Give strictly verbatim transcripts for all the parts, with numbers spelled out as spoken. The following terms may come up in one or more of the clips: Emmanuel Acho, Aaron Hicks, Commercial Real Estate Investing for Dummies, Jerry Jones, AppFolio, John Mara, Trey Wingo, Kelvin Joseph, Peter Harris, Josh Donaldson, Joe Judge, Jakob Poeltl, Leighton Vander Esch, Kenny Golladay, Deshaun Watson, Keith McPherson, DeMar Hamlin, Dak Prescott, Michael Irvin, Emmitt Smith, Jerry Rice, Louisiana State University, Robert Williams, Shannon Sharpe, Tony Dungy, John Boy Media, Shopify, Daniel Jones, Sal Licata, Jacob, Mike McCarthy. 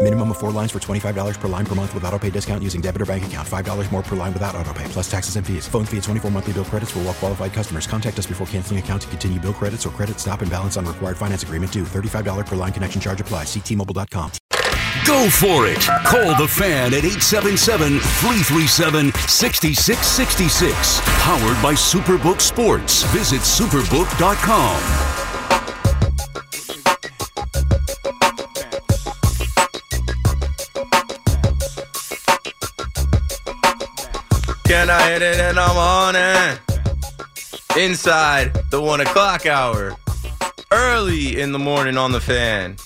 Minimum of four lines for twenty-five dollars per line per month with auto pay discount using debit or bank account. five dollars more per line without auto pay, plus taxes and fees. Phone fee at twenty-four monthly bill credits for well qualified customers. Contact us before canceling account to continue bill credits or credit stop and balance on required finance agreement due. thirty-five dollars per line connection charge applies. See T Mobile dot com. Go for it. Call the fan at eight seven seven, three three seven, six six six six. Powered by Superbook Sports. Visit Superbook dot com. Can I hit it and I'm on it? Inside the one o'clock hour. Early in the morning on the fan.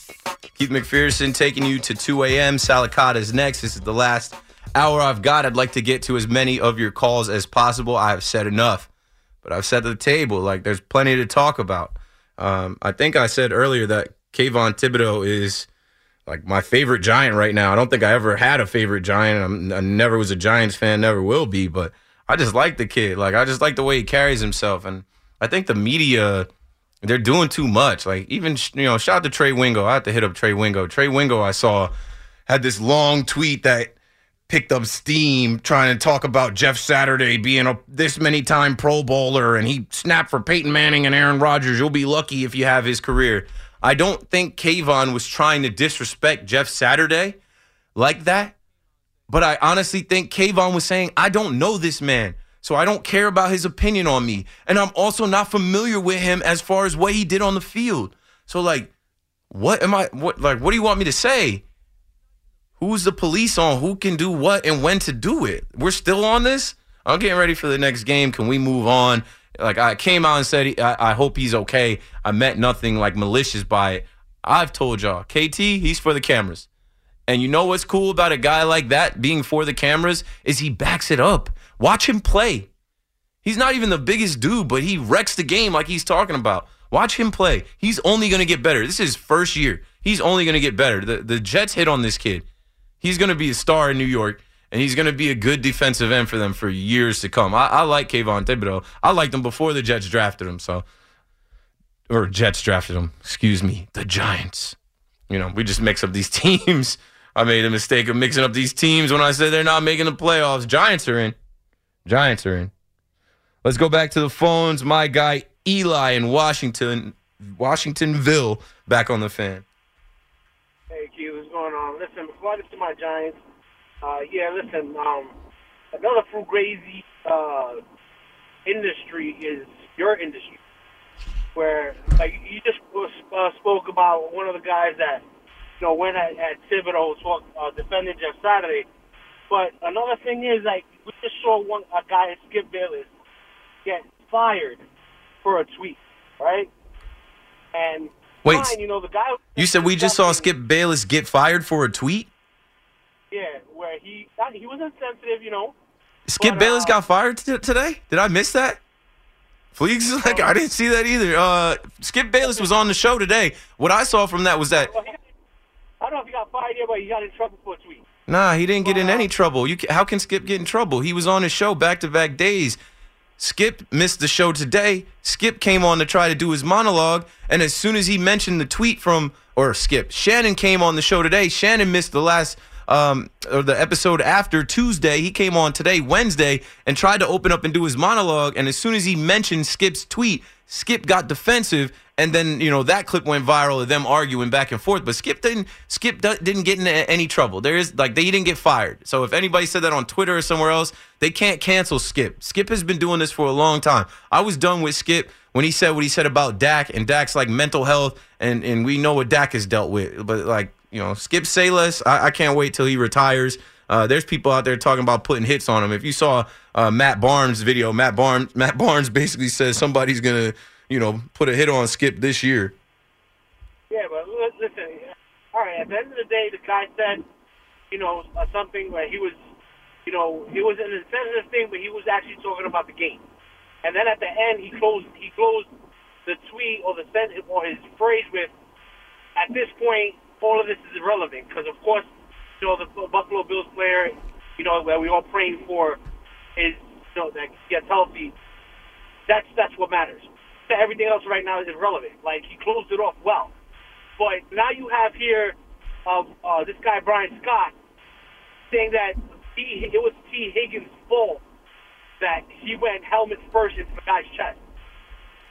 Keith McPherson taking you to two a.m. Salicata's next. This is the last hour I've got. I'd like to get to as many of your calls as possible. I've said enough. But I've set the table. Like, there's plenty to talk about. Um, I think I said earlier that Kayvon Thibodeau is... like my favorite Giant right now. I don't think I ever had a favorite Giant. I'm, I never was a Giants fan, never will be, but I just like the kid. Like, I just like the way he carries himself. And I think the media, they're doing too much. Like, even, you know, shout out to Trey Wingo. I have to hit up Trey Wingo. Trey Wingo, I saw, had this long tweet that picked up steam trying to talk about Jeff Saturday being a this many time Pro Bowler, and he snapped for Peyton Manning and Aaron Rodgers. You'll be lucky if you have his career. I don't think Kayvon was trying to disrespect Jeff Saturday like that, but I honestly think Kayvon was saying, I don't know this man, so I don't care about his opinion on me, and I'm also not familiar with him as far as what he did on the field. So, like, what am I, what, like, what do you want me to say? Who's the police on who can do what and when to do it? We're still on this? I'm getting ready for the next game. Can we move on? Like, I came out and said, he, I, I hope he's okay. I meant nothing, like, malicious by it. I've told y'all, K T, he's for the cameras. And you know what's cool about a guy like that being for the cameras is he backs it up. Watch him play. He's not even the biggest dude, but he wrecks the game like he's talking about. Watch him play. He's only going to get better. This is his first year. He's only going to get better. The, the Jets hit on this kid. He's going to be a star in New York. And he's going to be a good defensive end for them for years to come. I, I like Kayvon Thibodeau. I liked him before the Jets drafted him. So, or Jets drafted him. Excuse me. The Giants. You know, we just mix up these teams. I made a mistake of mixing up these teams when I said they're not making the playoffs. Giants are in. Giants are in. Let's go back to the phones. My guy Eli in Washington, Washingtonville, back on the fan. Hey, Q, what's going on? Listen, before I get to my Giants, Uh, yeah, listen, um, another fugazi uh, industry is your industry, where, like, you just uh, spoke about one of the guys that, you know, went at, at Thibodeau talk, uh, defending Jeff Saturday. But another thing is, like, we just saw one a guy, Skip Bayless, get fired for a tweet, right? And, wait, fine, you know, the guy... You said we just saw Skip Bayless get fired for a tweet? Yeah, where he he was insensitive, you know. Skip but, Bayless uh, got fired t- today? Did I miss that? Fleeks is like, um, I didn't see that either. Uh, Skip Bayless was on the show today. What I saw from that was that... Well, he, I don't know if he got fired yet, but he got in trouble for a tweet. Nah, he didn't get but, in any trouble. You, how can Skip get in trouble? He was on his show back-to-back days. Skip missed the show today. Skip came on to try to do his monologue, and as soon as he mentioned the tweet from, or Skip, Shannon came on the show today. Shannon missed the last Um, or the episode after Tuesday. He came on today, Wednesday, and tried to open up and do his monologue. And as soon as he mentioned Skip's tweet, Skip got defensive, and then you know that clip went viral of them arguing back and forth. But Skip didn't. Skip didn't get into any trouble. There is like they, he didn't get fired. So if anybody said that on Twitter or somewhere else, they can't cancel Skip. Skip has been doing this for a long time. I was done with Skip when he said what he said about Dak and Dak's like mental health, and and we know what Dak has dealt with, but like. You know, Skip Bayless, I, I can't wait till he retires. Uh, there's people out there talking about putting hits on him. If you saw uh, Matt Barnes' video, Matt Barnes, Matt Barnes basically says somebody's gonna, you know, put a hit on Skip this year. Yeah, but listen, all right. At the end of the day, the guy said, you know, something where he was, you know, it was an insensitive thing, but he was actually talking about the game. And then at the end, he closed, he closed the tweet or the sentence or his phrase with, "At this point, all of this is irrelevant," because, of course, you know, the Buffalo Bills player, you know, that we're all praying for is, you know, that gets healthy. That's that's what matters. Everything else right now is irrelevant. Like, he closed it off well. But now you have here of uh, this guy, Brian Scott, saying that he, it was T. Higgins' fault that he went helmet first into the guy's chest.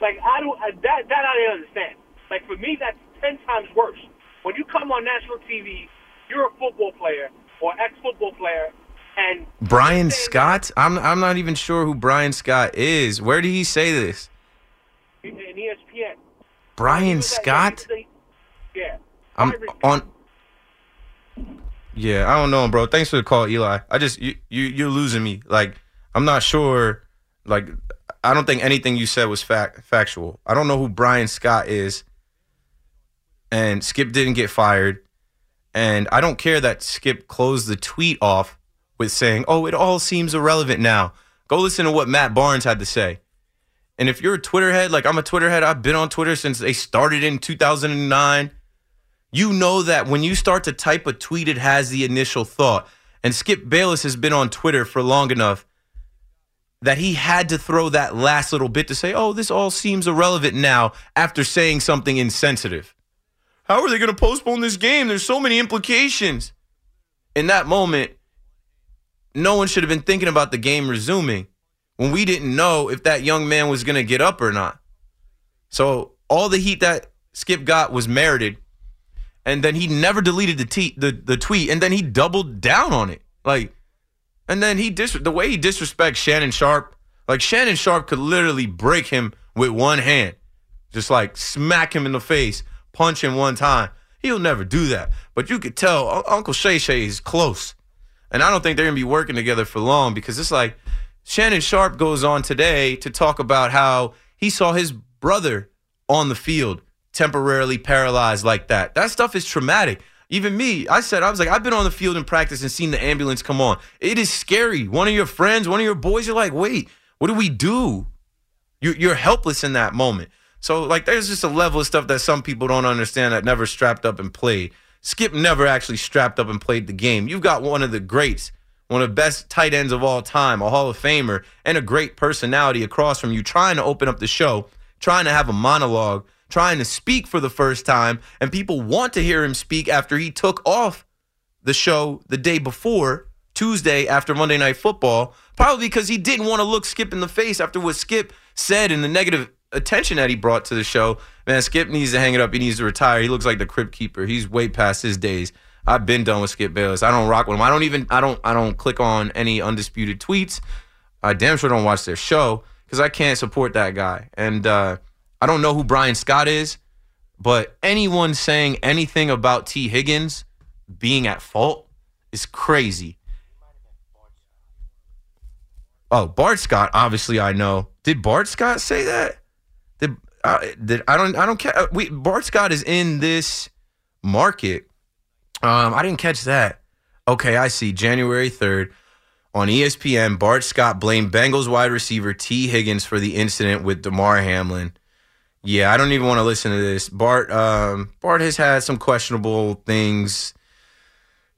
Like, I don't, that, that I didn't understand. Like, for me, that's ten times worse. When you come on national T V, you're a football player or ex-football player, and Brian Scott. I'm I'm not even sure who Brian Scott is. Where did he say this? In E S P N. Brian Scott. At, yeah. I'm on. Yeah, I don't know, bro. Thanks for the call, Eli. I just you you you're losing me. Like I'm not sure. Like I don't think anything you said was fact factual. I don't know who Brian Scott is. And Skip didn't get fired. And I don't care that Skip closed the tweet off with saying, oh, it all seems irrelevant now. Go listen to what Matt Barnes had to say. And if you're a Twitter head, like I'm a Twitter head, I've been on Twitter since they started in two thousand nine. You know that when you start to type a tweet, it has the initial thought. And Skip Bayless has been on Twitter for long enough that he had to throw that last little bit to say, oh, this all seems irrelevant now after saying something insensitive. How are they going to postpone this game? There's so many implications. In that moment, no one should have been thinking about the game resuming when we didn't know if that young man was going to get up or not. So all the heat that Skip got was merited. And then he never deleted the, t- the, the tweet. And then he doubled down on it. Like, and then he dis- the way he disrespects Shannon Sharpe, like Shannon Sharpe could literally break him with one hand. Just like smack him in the face. Punch him one time. He'll never do that. But you could tell Uncle Shay Shay is close. And I don't think they're going to be working together for long because it's like Shannon Sharpe goes on today to talk about how he saw his brother on the field temporarily paralyzed like that. That stuff is traumatic. Even me, I said, I was like, I've been on the field in practice and seen the ambulance come on. It is scary. One of your friends, one of your boys, you're like, wait, what do we do? You're helpless in that moment. So, like, there's just a level of stuff that some people don't understand that never strapped up and played. Skip never actually strapped up and played the game. You've got one of the greats, one of the best tight ends of all time, a Hall of Famer, and a great personality across from you trying to open up the show, trying to have a monologue, trying to speak for the first time, and people want to hear him speak after he took off the show the day before, Tuesday after Monday Night Football, probably because he didn't want to look Skip in the face after what Skip said in the negative attention that he brought to the show. Man, Skip needs to hang it up. He needs to retire. He looks like the crib keeper. He's way past his days. I've been done with Skip Bayless. I don't rock with him. I don't even I don't I don't click on any undisputed tweets. I damn sure don't watch their show because I can't support that guy. And uh, I don't know who Brian Scott is, but anyone saying anything about T. Higgins being at fault is crazy. Oh, Bart Scott, obviously I know. Did Bart Scott say that? I, I don't. I don't care. We, Bart Scott is in this market. Um, I didn't catch that. Okay, I see. January third on E S P N. Bart Scott blamed Bengals wide receiver T. Higgins for the incident with DeMar Hamlin. Yeah, I don't even want to listen to this. Bart. Um, Bart has had some questionable things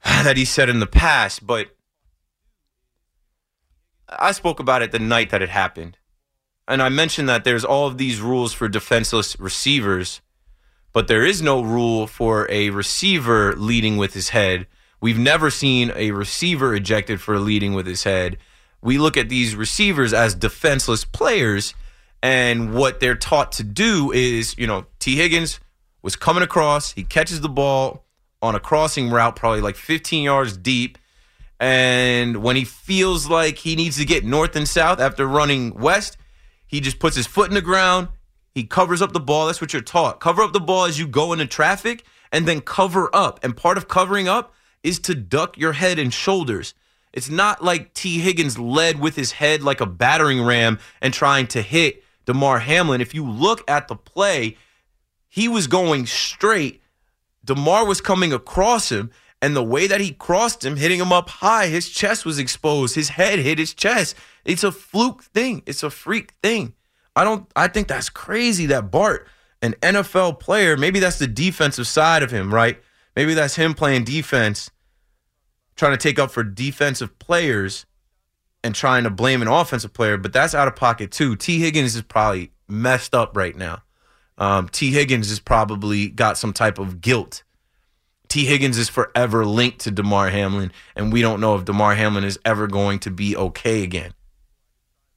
that he said in the past, but I spoke about it the night that it happened. and I mentioned that there's all of these rules for defenseless receivers, but there is no rule for a receiver leading with his head. We've never seen a receiver ejected for leading with his head. We look at these receivers as defenseless players, and what they're taught to do is, you know, T. Higgins was coming across. He catches the ball on a crossing route, probably like fifteen yards deep. And when he feels like he needs to get north and south after running west, he just puts his foot in the ground. He covers up the ball. That's what you're taught. Cover up the ball as you go into traffic and then cover up. And part of covering up is to duck your head and shoulders. It's not like T. Higgins led with his head like a battering ram and trying to hit DeMar Hamlin. If you look at the play, he was going straight. DeMar was coming across him. And the way that he crossed him, hitting him up high, his chest was exposed. His head hit his chest. It's a fluke thing. It's a freak thing. I don't. I think that's crazy that Bart, an N F L player, maybe that's the defensive side of him, right? Maybe that's him playing defense, trying to take up for defensive players and trying to blame an offensive player, but that's out of pocket too. T. Higgins is probably messed up right now. Um, T. Higgins has probably got some type of guilt. T. Higgins is forever linked to DeMar Hamlin, and we don't know if DeMar Hamlin is ever going to be okay again.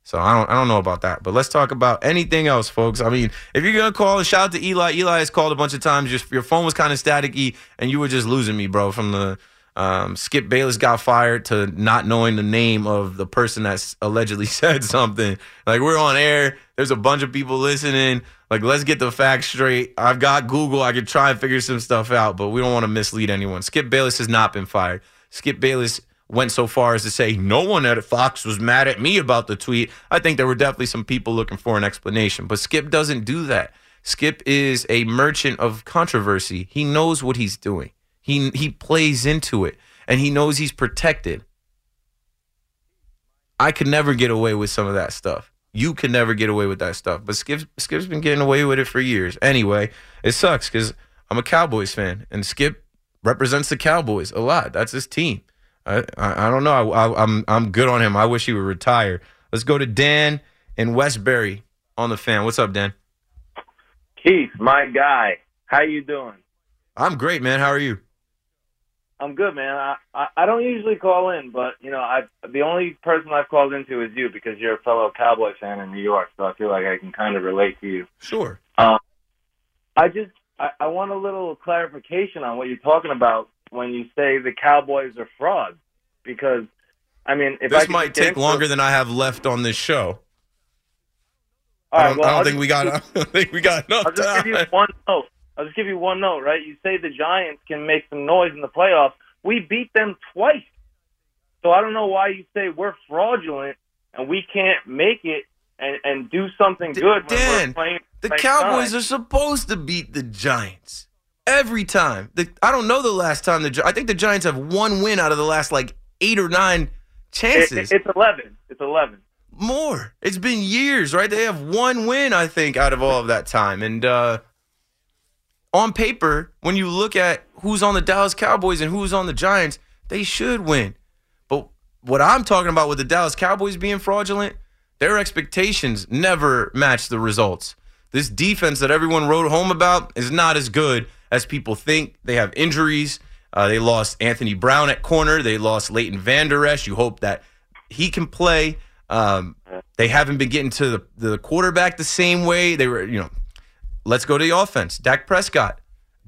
So I don't I don't know about that. But let's talk about anything else, folks. I mean, if you're going to call, shout out to Eli. Eli has called a bunch of times. Your, your phone was kind of staticky, and you were just losing me, bro, from the um, Skip Bayless got fired to not knowing the name of the person that allegedly said something. Like, we're on air. There's a bunch of people listening. Like, let's get the facts straight. I've got Google. I could try and figure some stuff out, but we don't want to mislead anyone. Skip Bayless has not been fired. Skip Bayless went so far as to say no one at Fox was mad at me about the tweet. I think there were definitely some people looking for an explanation, but Skip doesn't do that. Skip is a merchant of controversy. He knows what he's doing. He he plays into it, and he knows he's protected. I could never get away with some of that stuff. You can never get away with that stuff. But Skip's, Skip's been getting away with it for years. Anyway, it sucks because I'm a Cowboys fan, and Skip represents the Cowboys a lot. That's his team. I I, I don't know. I, I, I'm I'm good on him. I wish he would retire. Let's go to Dan in Westbury on the Fan. What's up, Dan? Keith, my guy. How you doing? I'm great, man. How are you? I'm good, man. I, I, I don't usually call in, but, you know, I the only person I've called into is you because you're a fellow Cowboy fan in New York, so I feel like I can kind of relate to you. Sure. Um, I just I, I want a little clarification on what you're talking about when you say the Cowboys are frauds because, I mean, if this I This might take longer it, than I have left on this show. All I don't, right, well, I don't think we got you, I don't think we got enough I'll just time. Give you one note. I'll just give you one note, right? You say the Giants can make some noise in the playoffs. We beat them twice. So I don't know why you say we're fraudulent and we can't make it and, and do something good when Dan, we're playing. The Cowboys time. are supposed to beat the Giants every time. The, I don't know the last time. the I think the Giants have one win out of the last, like, eight or nine chances. It, it, it's eleven. It's eleven. More. It's been years, right? They have one win, I think, out of all of that time. And, uh... on paper, when you look at who's on the Dallas Cowboys and who's on the Giants, they should win. But what I'm talking about with the Dallas Cowboys being fraudulent, their expectations never match the results. This defense that everyone wrote home about is not as good as people think. They have injuries. Uh, they lost Anthony Brown at corner. They lost Leighton Vander Esch. You hope that he can play. Um, they haven't been getting to the, the quarterback the same way. They were, you know, Let's go to the offense. Dak Prescott.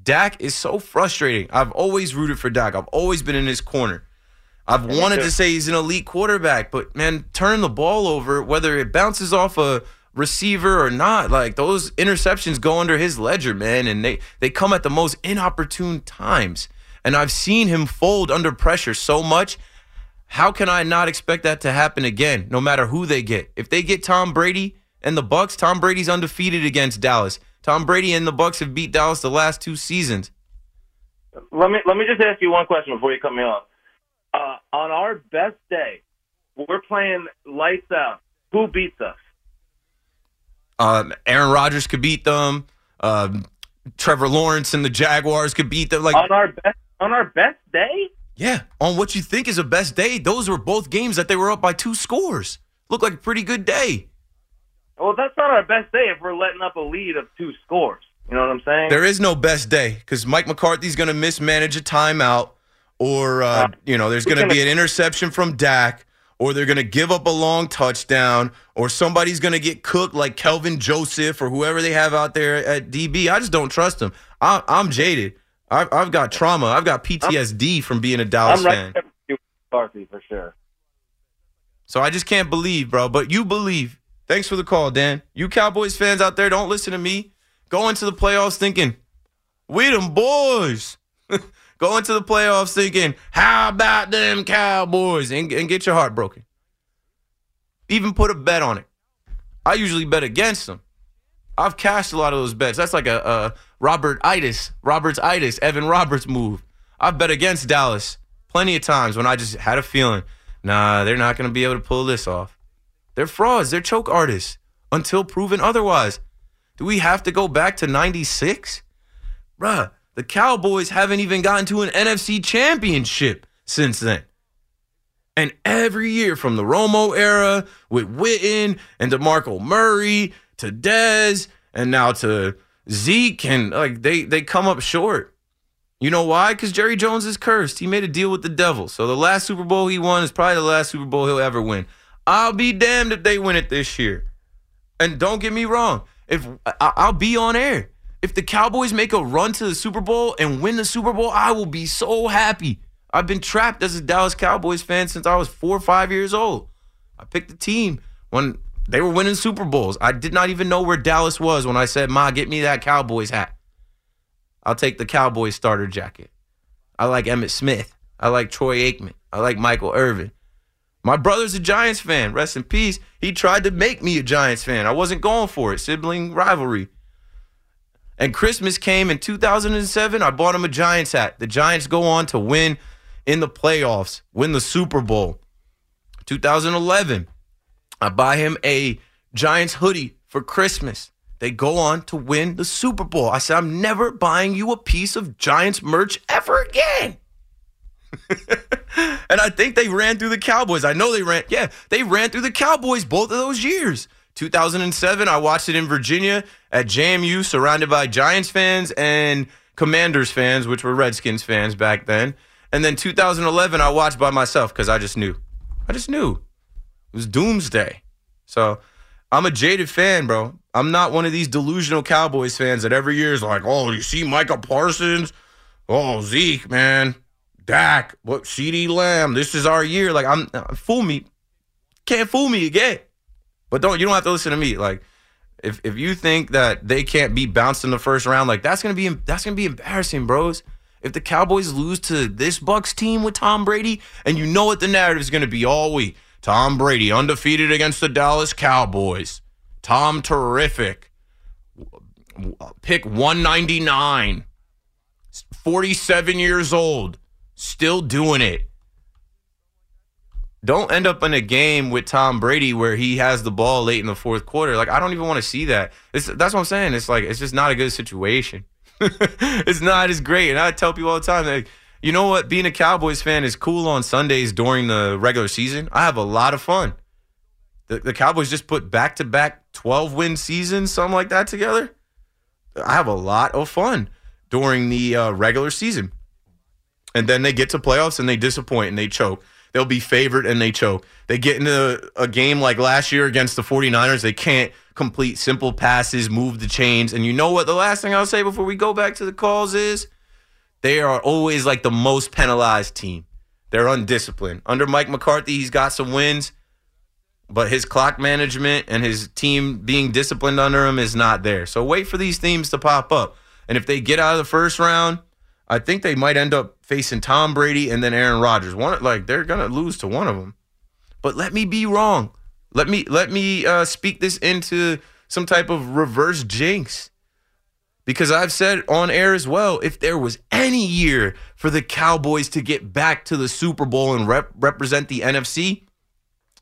Dak is so frustrating. I've always rooted for Dak. I've always been in his corner. I've and wanted to say he's an elite quarterback, but, man, turn the ball over, whether it bounces off a receiver or not. Like, those interceptions go under his ledger, man, and they, they come at the most inopportune times. And I've seen him fold under pressure so much. How can I not expect that to happen again, no matter who they get? If they get Tom Brady and the Bucs, Tom Brady's undefeated against Dallas. Tom Brady and the Bucs have beat Dallas the last two seasons. Let me let me just ask you one question before you cut me off. Uh, on our best day, we're playing lights out. Who beats us? Um, Aaron Rodgers could beat them. Um, Trevor Lawrence and the Jaguars could beat them. Like on our best on our best day? Yeah, on what you think is a best day. Those were both games that they were up by two scores. Looked like a pretty good day. Well, that's not our best day if we're letting up a lead of two scores. You know what I'm saying? There is no best day because Mike McCarthy's going to mismanage a timeout or, uh, you know, there's going to be an interception from Dak or they're going to give up a long touchdown or somebody's going to get cooked like Kelvin Joseph or whoever they have out there at D B. I just don't trust them. I, I'm jaded. I've, I've got trauma. I've got P T S D from being a Dallas I'm right fan. There with you, McCarthy, for sure. So I just can't believe, bro. But you believe. Thanks for the call, Dan. You Cowboys fans out there, don't listen to me. Go into the playoffs thinking, we them boys. Go into the playoffs thinking, how about them Cowboys? And, and get your heart broken. Even put a bet on it. I usually bet against them. I've cashed a lot of those bets. That's like a, a Robert Itis, Roberts Itis, Evan Roberts move. I've bet against Dallas plenty of times when I just had a feeling, nah, they're not going to be able to pull this off. They're frauds. They're choke artists until proven otherwise. Do we have to go back to ninety-six? Bruh, the Cowboys haven't even gotten to an N F C championship since then. And every year from the Romo era with Witten and DeMarco Murray to Dez and now to Zeke, and like they, they come up short. You know why? Because Jerry Jones is cursed. He made a deal with the devil. So the last Super Bowl he won is probably the last Super Bowl he'll ever win. I'll be damned if they win it this year. And don't get me wrong. If I'll be on air. If the Cowboys make a run to the Super Bowl and win the Super Bowl, I will be so happy. I've been trapped as a Dallas Cowboys fan since I was four or five years old. I picked the team when they were winning Super Bowls. I did not even know where Dallas was when I said, Ma, get me that Cowboys hat. I'll take the Cowboys starter jacket. I like Emmitt Smith. I like Troy Aikman. I like Michael Irvin. My brother's a Giants fan. Rest in peace. He tried to make me a Giants fan. I wasn't going for it. Sibling rivalry. And Christmas came in two thousand seven. I bought him a Giants hat. The Giants go on to win in the playoffs, win the Super Bowl. two thousand eleven, I buy him a Giants hoodie for Christmas. They go on to win the Super Bowl. I said, I'm never buying you a piece of Giants merch ever again. And I think they ran through the Cowboys. I know they ran. Yeah, they ran through the Cowboys both of those years. two thousand seven, I watched it in Virginia at J M U, surrounded by Giants fans and Commanders fans, which were Redskins fans back then. And then two thousand eleven, I watched by myself because I just knew. I just knew. It was doomsday. So I'm a jaded fan, bro. I'm not one of these delusional Cowboys fans that every year is like, oh, you see Micah Parsons? Oh, Zeke, man. Dak, what C D Lamb, this is our year. Like, I'm fool me. Can't fool me again. But don't you don't have to listen to me. Like, if if you think that they can't be bounced in the first round, like that's gonna be that's gonna be embarrassing, bros. If the Cowboys lose to this Bucs team with Tom Brady, and you know what the narrative is gonna be all week. Tom Brady undefeated against the Dallas Cowboys. Tom terrific. Pick one ninety-nine. forty-seven years old. Still doing it. Don't end up in a game with Tom Brady where he has the ball late in the fourth quarter. Like, I don't even want to see that. It's, that's what I'm saying. It's like, it's just not a good situation. It's not as great. And I tell people all the time, like, you know what? Being a Cowboys fan is cool on Sundays during the regular season. I have a lot of fun. The, the Cowboys just put back-to-back twelve-win seasons, something like that together. I have a lot of fun during the uh, regular season. And then they get to playoffs and they disappoint and they choke. They'll be favored and they choke. They get into a game like last year against the 49ers. They can't complete simple passes, move the chains. And you know what? The last thing I'll say before we go back to the calls is they are always like the most penalized team. They're undisciplined. Under Mike McCarthy, he's got some wins, but his clock management and his team being disciplined under him is not there. So wait for these themes to pop up. And if they get out of the first round, I think they might end up facing Tom Brady and then Aaron Rodgers. One, like they're gonna lose to one of them. But let me be wrong. Let me let me uh, speak this into some type of reverse jinx, because I've said on air as well. If there was any year for the Cowboys to get back to the Super Bowl and rep- represent the N F C,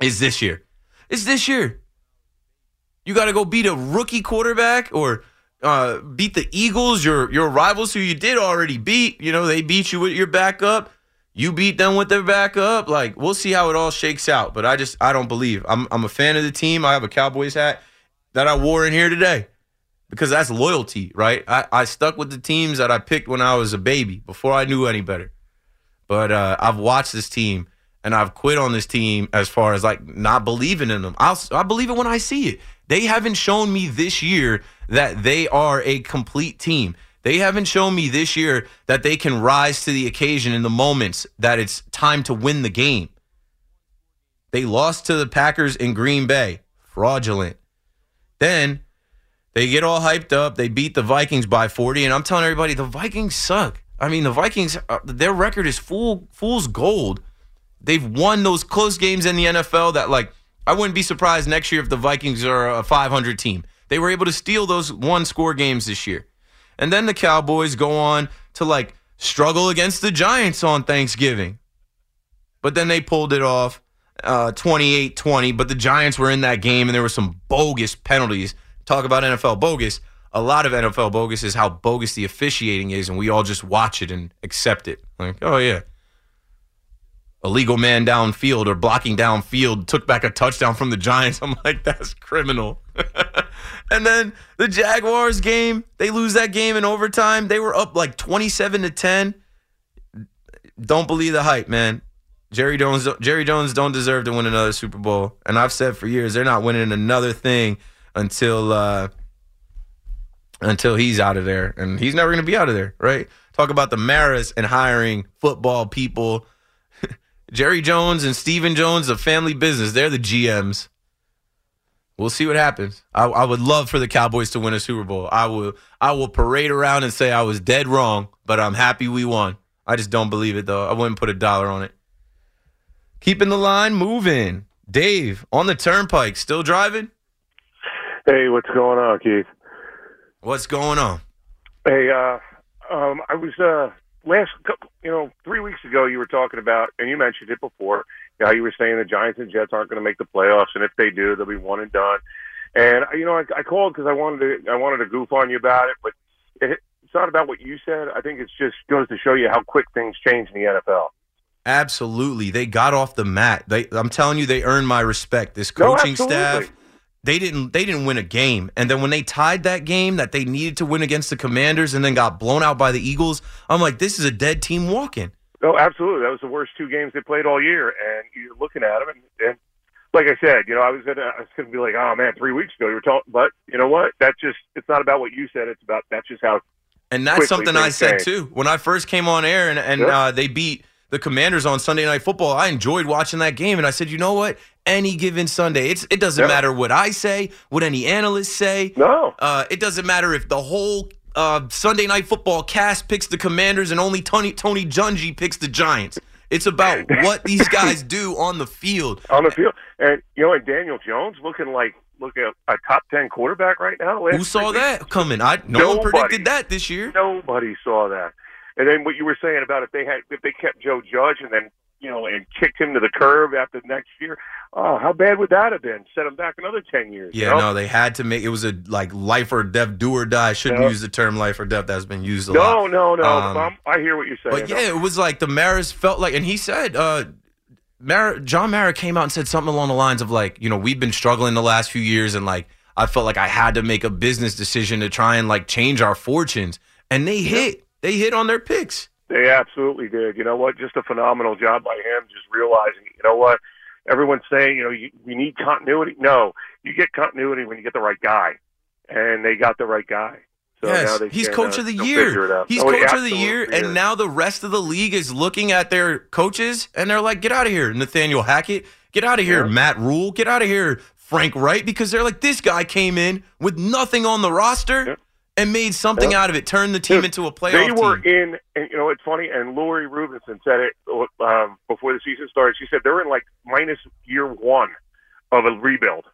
is this year. It's this year. You got to go beat a rookie quarterback or. Uh, beat the Eagles, your your rivals who you did already beat. You know, they beat you with your backup. You beat them with their backup. Like, we'll see how it all shakes out. But I just, I don't believe. I'm I'm a fan of the team. I have a Cowboys hat. that I wore in here today, because that's loyalty, right? I, I stuck with the teams that I picked when I was a baby, before I knew any better. But uh, I've watched this team, and I've quit on this team as far as, like, not believing in them. I'll, I believe it when I see it. They haven't shown me this year that they are a complete team. They haven't shown me this year that they can rise to the occasion in the moments that it's time to win the game. They lost to the Packers in Green Bay. Fraudulent. Then they get all hyped up. They beat the Vikings by forty. And I'm telling everybody, the Vikings suck. I mean, the Vikings, their record is fool, fool's gold. They've won those close games in the N F L that, like, I wouldn't be surprised next year if the Vikings are a five hundred team. They were able to steal those one-score games this year. And then the Cowboys go on to, like, struggle against the Giants on Thanksgiving. But then they pulled it off uh, twenty-eight twenty. But the Giants were in that game, and there were some bogus penalties. Talk about N F L bogus. A lot of N F L bogus is how bogus the officiating is, and we all just watch it and accept it. Like, oh, yeah. Illegal man downfield or blocking downfield took back a touchdown from the Giants. I'm like, that's criminal. And then the Jaguars game, they lose that game in overtime. They were up like twenty-seven to ten. Don't believe the hype, man. Jerry Jones, Jerry Jones don't deserve to win another Super Bowl. And I've said for years, they're not winning another thing until uh, until he's out of there. And he's never going to be out of there, right? Talk about the Maras and hiring football people. Jerry Jones and Stephen Jones, a family business. They're the G Ms. We'll see what happens. I, I would love for the Cowboys to win a Super Bowl. I will I will parade around and say I was dead wrong, but I'm happy we won. I just don't believe it, though. I wouldn't put a dollar on it. Keeping the line moving. Dave, on the turnpike, still driving? Hey, what's going on, Keith? What's going on? Hey, uh, um, I was... Uh... Last couple, you know, three weeks ago, you were talking about, and you mentioned it before, you know, you were saying the Giants and Jets aren't going to make the playoffs, and if they do, they'll be one and done. And you know, I, I called because I wanted to, I wanted to goof on you about it, but it, it's not about what you said. I think it just goes to show you how quick things change in the N F L. Absolutely, they got off the mat. They, I'm telling you, they earned my respect. This coaching no, staff, they didn't, they didn't win a game, and then when they tied that game that they needed to win against the Commanders, and then got blown out by the Eagles, I'm like, this is a dead team walking. No, absolutely, that was the worst two games they played all year, and you're looking at them, and, and like I said, you know, I was gonna, I was gonna be like, oh man, three weeks ago you were talking, but you know what? That's just, it's not about what you said. It's about that's just how. And that's something I said too when I first came on air, and and yep. uh, they beat the Commanders on Sunday Night Football. I enjoyed watching that game, and I said, you know what? Any given Sunday, it's, it doesn't yep. matter what I say, what any analysts say. No. Uh, it doesn't matter if the whole uh, Sunday Night Football cast picks the Commanders and only Tony, Tony Dungy picks the Giants. It's about what these guys do on the field. On the field. And, you know, and Daniel Jones looking like look at a top ten quarterback right now. Who saw that coming? I No Nobody, one predicted that this year. Nobody saw that. And then what you were saying about if they had if they kept Joe Judge and then, you know, and kicked him to the curb after next year, oh, how bad would that have been? Set him back another ten years. Yeah, you know? No, they had to make it was a like life or death, do or die. I shouldn't no. use the term life or death. That's been used a no, lot. No, no, no. Um, I hear what you're saying. But yeah, no. It was like the Maris felt like, and he said, uh, Mara, John Mara came out and said something along the lines of like, you know, we've been struggling the last few years, and like I felt like I had to make a business decision to try and like change our fortunes, and they yeah. hit. They hit on their picks. They absolutely did. You know what? Just a phenomenal job by him, just realizing, you know what? Everyone's saying, you know, you, we need continuity. No, you get continuity when you get the right guy. And they got the right guy. So yes, now he's coach uh, of the year. He's oh, coach of the year, is. And now the rest of the league is looking at their coaches, and they're like, get out of here, Nathaniel Hackett. Get out of here, yeah. Matt Rule. Get out of here, Frank Wright, because they're like, this guy came in with nothing on the roster. Yeah. And made something yep. out of it, turned the team into a playoff team. They were team. in, and, you know, it's funny, and Lori Rubinson said it um, before the season started. She said they were in, like, minus year one of a rebuild.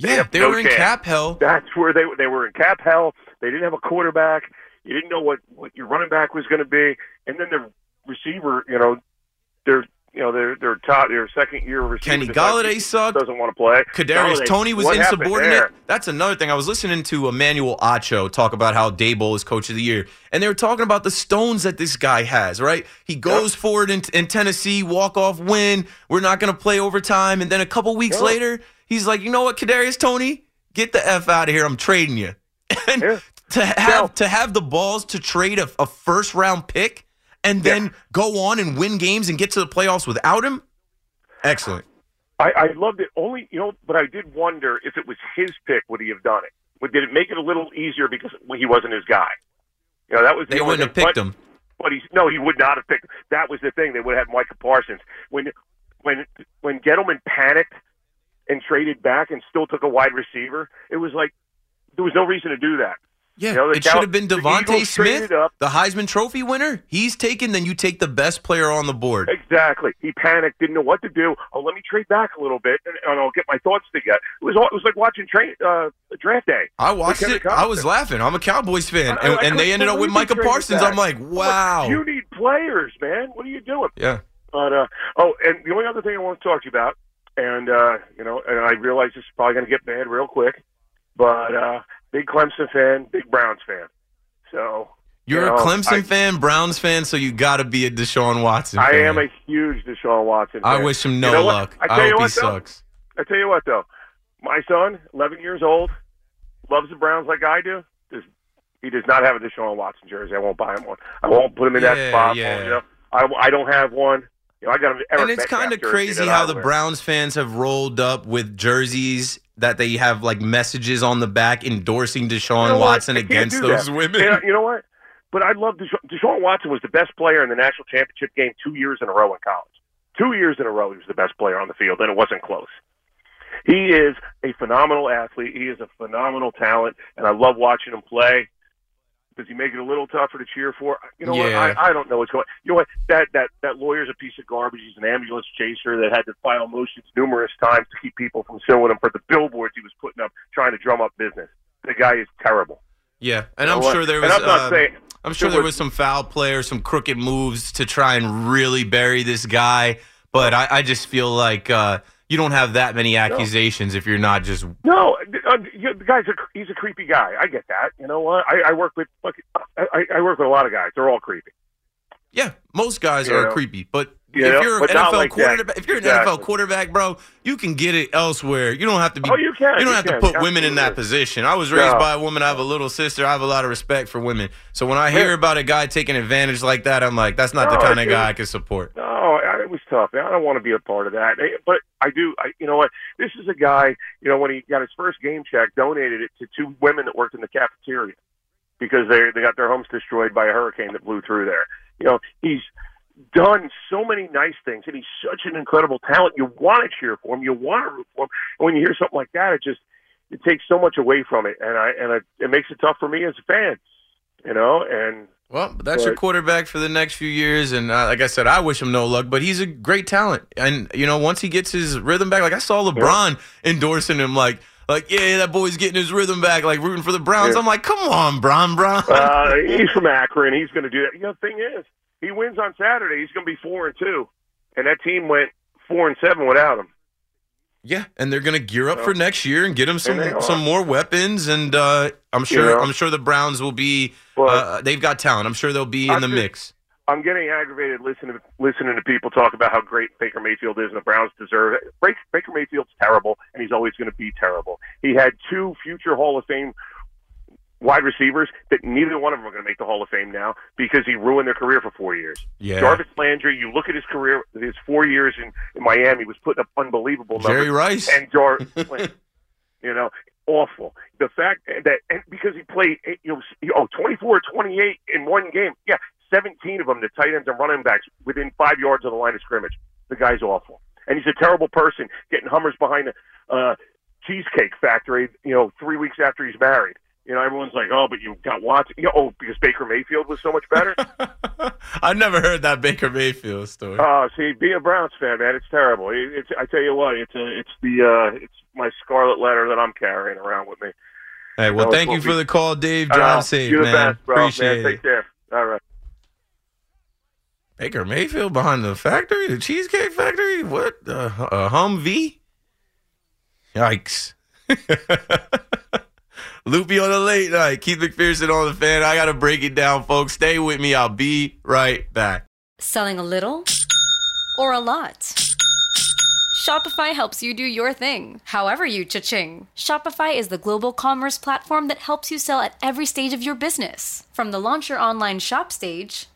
Yeah, they, they no were in chance. cap hell. That's where they, they were in cap hell. They didn't have a quarterback. You didn't know what, what your running back was going to be. And then the receiver, you know, they're – You know, their their top, their second year receiver. Kenny Golladay sucked. Doesn't want to play. Kadarius Toney was insubordinate. That's another thing. I was listening to Emmanuel Acho talk about how Daboll is coach of the year, and they were talking about the stones that this guy has. Right, he goes yep. for it in, in Tennessee, walk off win. We're not going to play overtime, and then a couple weeks yep. later, he's like, you know what, Kadarius Toney, Get the F out of here. I'm trading you. And yeah. to have no. to have the balls to trade a, a first-round pick and then yeah. go on and win games and get to the playoffs without him? Excellent. I, I loved it. Only, you know, but I did wonder if it was his pick, would he have done it? But did it make it a little easier because he wasn't his guy? You know, that was they the wouldn't thing. have picked but, him. But he's, no, he would not have picked him. That was the thing. They would have had Micah Parsons. When when when Gettleman panicked and traded back and still took a wide receiver, it was like there was no reason to do that. Yeah, you know, it should have been Devontae Smith, the Heisman Trophy winner. He's taken, then you take the best player on the board. Exactly. He panicked, didn't know what to do. Oh, let me trade back a little bit, and, and I'll get my thoughts together. It was all, it was like watching train, uh, draft day. I watched it. I was laughing. I'm a Cowboys fan, I, I, and, I and they ended up with Micah Parsons. Back. I'm like, wow. You need players, man. What are you doing? Yeah. But uh, oh, and the only other thing I want to talk to you about, and uh, you know, and I realize this is probably going to get bad real quick, but. Uh, Big Clemson fan, big Browns fan. So You're you know, a Clemson I, fan, Browns fan, so you got to be a Deshaun Watson fan. I am a huge Deshaun Watson fan. I wish him no you know luck. I, I hope what, he though, sucks. I tell you what, though. My son, eleven years old, loves the Browns like I do. Does, he does not have a Deshaun Watson jersey. I won't buy him one. I won't put him in yeah, that spot. Yeah. You know? I, I don't have one. You know, I got And it's kind of crazy how the Browns fans have rolled up with jerseys that they have, like, messages on the back endorsing Deshaun you know Watson against those that. women. Yeah, you know what? But I love Desha- Deshaun Watson was the best player in the national championship game two years in a row in college. Two years in a row he was the best player on the field, and it wasn't close. He is a phenomenal athlete. He is a phenomenal talent, and I love watching him play. Does he make it a little tougher to cheer for? You know yeah. what? I, I don't know what's going on. You know what? That, that, that lawyer's a piece of garbage. He's an ambulance chaser that had to file motions numerous times to keep people from suing him for the billboards he was putting up trying to drum up business. The guy is terrible. Yeah, and you know I'm what? sure there was and I'm, not uh, saying, I'm sure there was, was some foul play or some crooked moves to try and really bury this guy, but I, I just feel like uh, you don't have that many accusations no. if you're not just – No, uh, the guy's a, he's a creepy guy. I get that. You know what? I, I work with look, I, I work with a lot of guys. They're all creepy. Yeah, most guys you are know? creepy. But you if know? you're an N F L like quarterback, that. if you're an exactly. N F L quarterback, bro, you can get it elsewhere. You don't have to be. Oh, you can. You don't you have can. to put Absolutely. women in that position. I was raised no. by a woman. I have a little sister. I have a lot of respect for women. So when I hear yeah. about a guy taking advantage like that, I'm like, that's not no, the kind of guy I can support. No, it was tough. I don't want to be a part of that. But I do. I, you know what? This is a guy. You know, when he got his first game check, donated it to two women that worked in the cafeteria because they they got their homes destroyed by a hurricane that blew through there. You know, he's done so many nice things, and he's such an incredible talent. You want to cheer for him. You want to root for him. And when you hear something like that, it just it takes so much away from it, and I and I, it makes it tough for me as a fan, you know. And well, that's but, your quarterback for the next few years, and uh, like I said, I wish him no luck. But he's a great talent, and you know, once he gets his rhythm back, like I saw LeBron yeah. endorsing him, like. Like, yeah, that boy's getting his rhythm back, like rooting for the Browns. Yeah. I'm like, come on, Bron, Bron. Uh, he's from Akron. He's going to do that. You know, the thing is, he wins on Saturday. He's going to be four and two, and that team went four and seven without him. Yeah, and they're going to gear up so, for next year and get him some some more weapons. And uh, I'm sure you know, I'm sure the Browns will be. But, uh, they've got talent. I'm sure they'll be in I'm the just, mix. I'm getting aggravated listening to, listening to people talk about how great Baker Mayfield is and the Browns deserve it. Baker Mayfield's terrible, and he's always going to be terrible. He had two future Hall of Fame wide receivers that neither one of them are going to make the Hall of Fame now because he ruined their career for four years. Yeah. Jarvis Landry, you look at his career, his four years in, in Miami was putting up unbelievable numbers. Jerry Rice. And Jarvis Landry, you know, awful. The fact that and because he played you know, oh, twenty-four twenty-eight in one game, yeah, seventeen of them, the tight ends and running backs, within five yards of the line of scrimmage. The guy's awful. And he's a terrible person, getting Hummers behind a uh, cheesecake factory, you know, three weeks after he's married. You know, everyone's like, oh, but you got Watson. You know, oh, because Baker Mayfield was so much better? I never heard that Baker Mayfield story. Oh, uh, see, be a Browns fan, man. It's terrible. It, it's, I tell you what, it's a, it's the uh, it's my scarlet letter that I'm carrying around with me. Hey, well, so thank you for be... the call, Dave. Drive uh, safe, man. You're the best, bro. Appreciate man. Take care. All right. Baker Mayfield behind the factory, the Cheesecake Factory? What? Uh, a Humvee? Yikes. Loopy on the late night. Keith McPherson on the fan. I got to break it down, folks. Stay with me. I'll be right back. Selling a little or a lot? Shopify helps you do your thing, however you cha-ching. Shopify is the global commerce platform that helps you sell at every stage of your business. From the launch your online shop stage,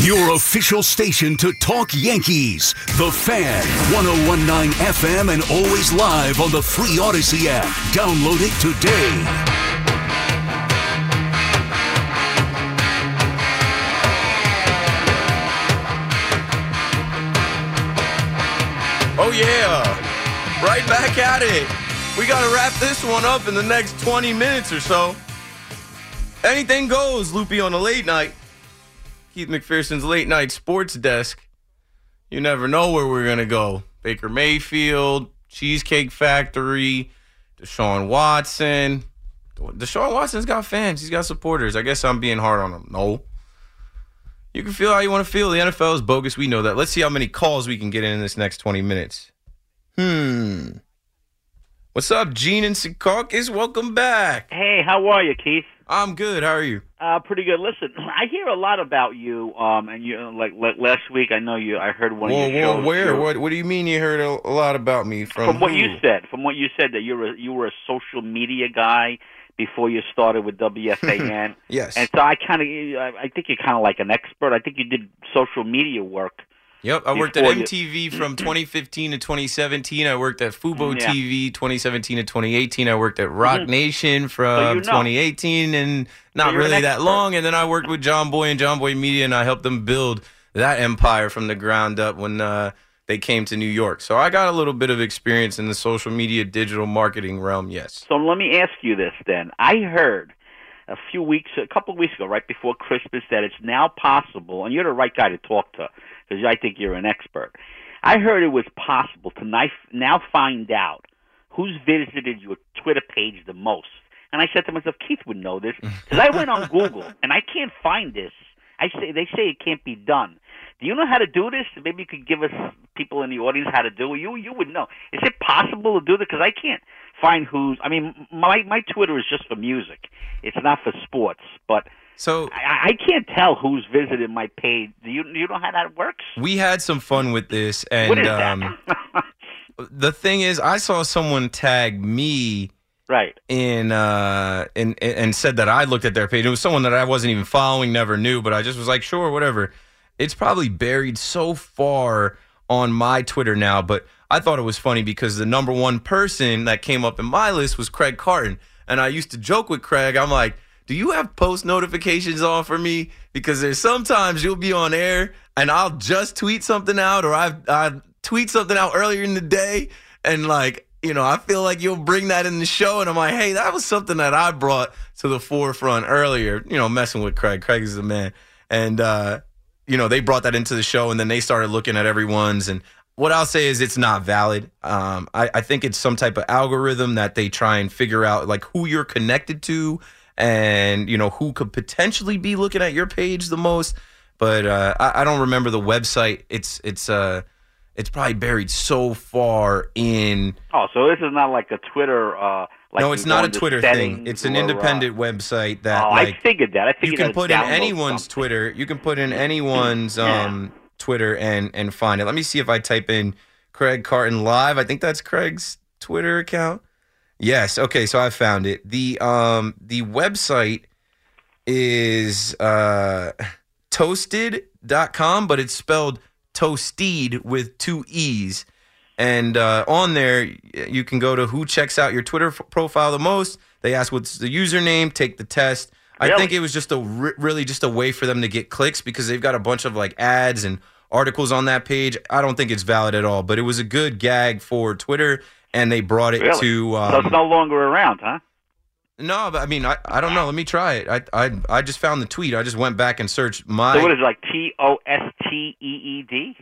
Your official station to talk Yankees. The Fan, one oh one point nine F M, and always live on the free Odyssey app. Download it today. Oh yeah, right back at it. We got to wrap this one up in the next twenty minutes or so. Anything goes, Loopy on a late night. Keith McPherson's late night sports desk. You never know where we're going to go. Baker Mayfield, Cheesecake Factory, Deshaun Watson. Deshaun Watson's got fans. He's got supporters. I guess I'm being hard on him. No. You can feel how you want to feel. The N F L is bogus. We know that. Let's see how many calls we can get in in this next twenty minutes. Hmm. What's up, Gene and Secaucus? Welcome back. Hey, how are you, Keith? I'm good. How are you? Uh, pretty good. Listen, I hear a lot about you. Um, and you like, like last week, I know you. I heard one whoa, of your whoa, shows. Where? Too. What? What do you mean you heard a, a lot about me from? From what who? you said. From what you said that you were you were a social media guy before you started with W F A N. Yes. And so I kind of I think you're kind of like an expert. I think you did social media work. Yep, I worked at M T V from twenty fifteen to twenty seventeen. I worked at Fubo yeah. T V twenty seventeen to twenty eighteen. I worked at Rock mm-hmm. Nation from so you know. twenty eighteen and not so really that long. And then I worked with John Boy and John Boy Media, and I helped them build that empire from the ground up when uh, they came to New York. So I got a little bit of experience in the social media digital marketing realm, yes. So let me ask you this then. I heard a few weeks, a couple of weeks ago, right before Christmas, that it's now possible, and you're the right guy to talk to, because I think you're an expert. I heard it was possible to now find out who's visited your Twitter page the most. And I said to myself, Keith would know this, because I went on Google, and I can't find this. I say They say it can't be done. Do you know how to do this? Maybe you could give us people in the audience how to do it. You, you would know. Is it possible to do this? Because I can't. find who's. I mean, my my Twitter is just for music; it's not for sports. But so I, I can't tell who's visited my page. Do you you know how that works? We had some fun with this, and what is um, that? The thing is, I saw someone tag me. Right. In, uh, in, and said that I looked at their page. It was someone that I wasn't even following, never knew, but I just was like, sure, whatever. It's probably buried so far on my Twitter now, but I thought it was funny because the number one person that came up in my list was Craig Carton. And I used to joke with Craig. I'm like, do you have post notifications on for me? Because there's sometimes you'll be on air and I'll just tweet something out or I've, I tweet something out earlier in the day and like, you know, I feel like you'll bring that in the show, and I'm like, hey, that was something that I brought to the forefront earlier, you know, messing with Craig. Craig is the man. And, uh, you know, they brought that into the show, and then they started looking at everyone's. And what I'll say is it's not valid. Um, I, I think it's some type of algorithm that they try and figure out, like, who you're connected to and, you know, who could potentially be looking at your page the most. But uh, I, I don't remember the website. It's it's uh, – It's probably buried so far in. Oh, so this is not like a Twitter. Uh, like no, it's not a Twitter thing. It's an independent uh, website that. Oh, like, I figured that. I figured you can put in anyone's something. Twitter. You can put in anyone's um, yeah. Twitter and and find it. Let me see if I type in Craig Carton Live. I think that's Craig's Twitter account. Yes. Okay. So I found it. The um the website is uh, toasted dot com, but it's spelled Toasted with two E's. And uh, on there, you can go to who checks out your Twitter f- profile the most. They ask what's the username, take the test. Really? I think it was just a re- really just a way for them to get clicks because they've got a bunch of like ads and articles on that page. I don't think it's valid at all, but it was a good gag for Twitter, and they brought it really? to... Um, so it's no longer around, huh? No, but I mean, I, I don't know. Let me try it. I, I I just found the tweet. I just went back and searched my... So what is it, like T O S T E E D?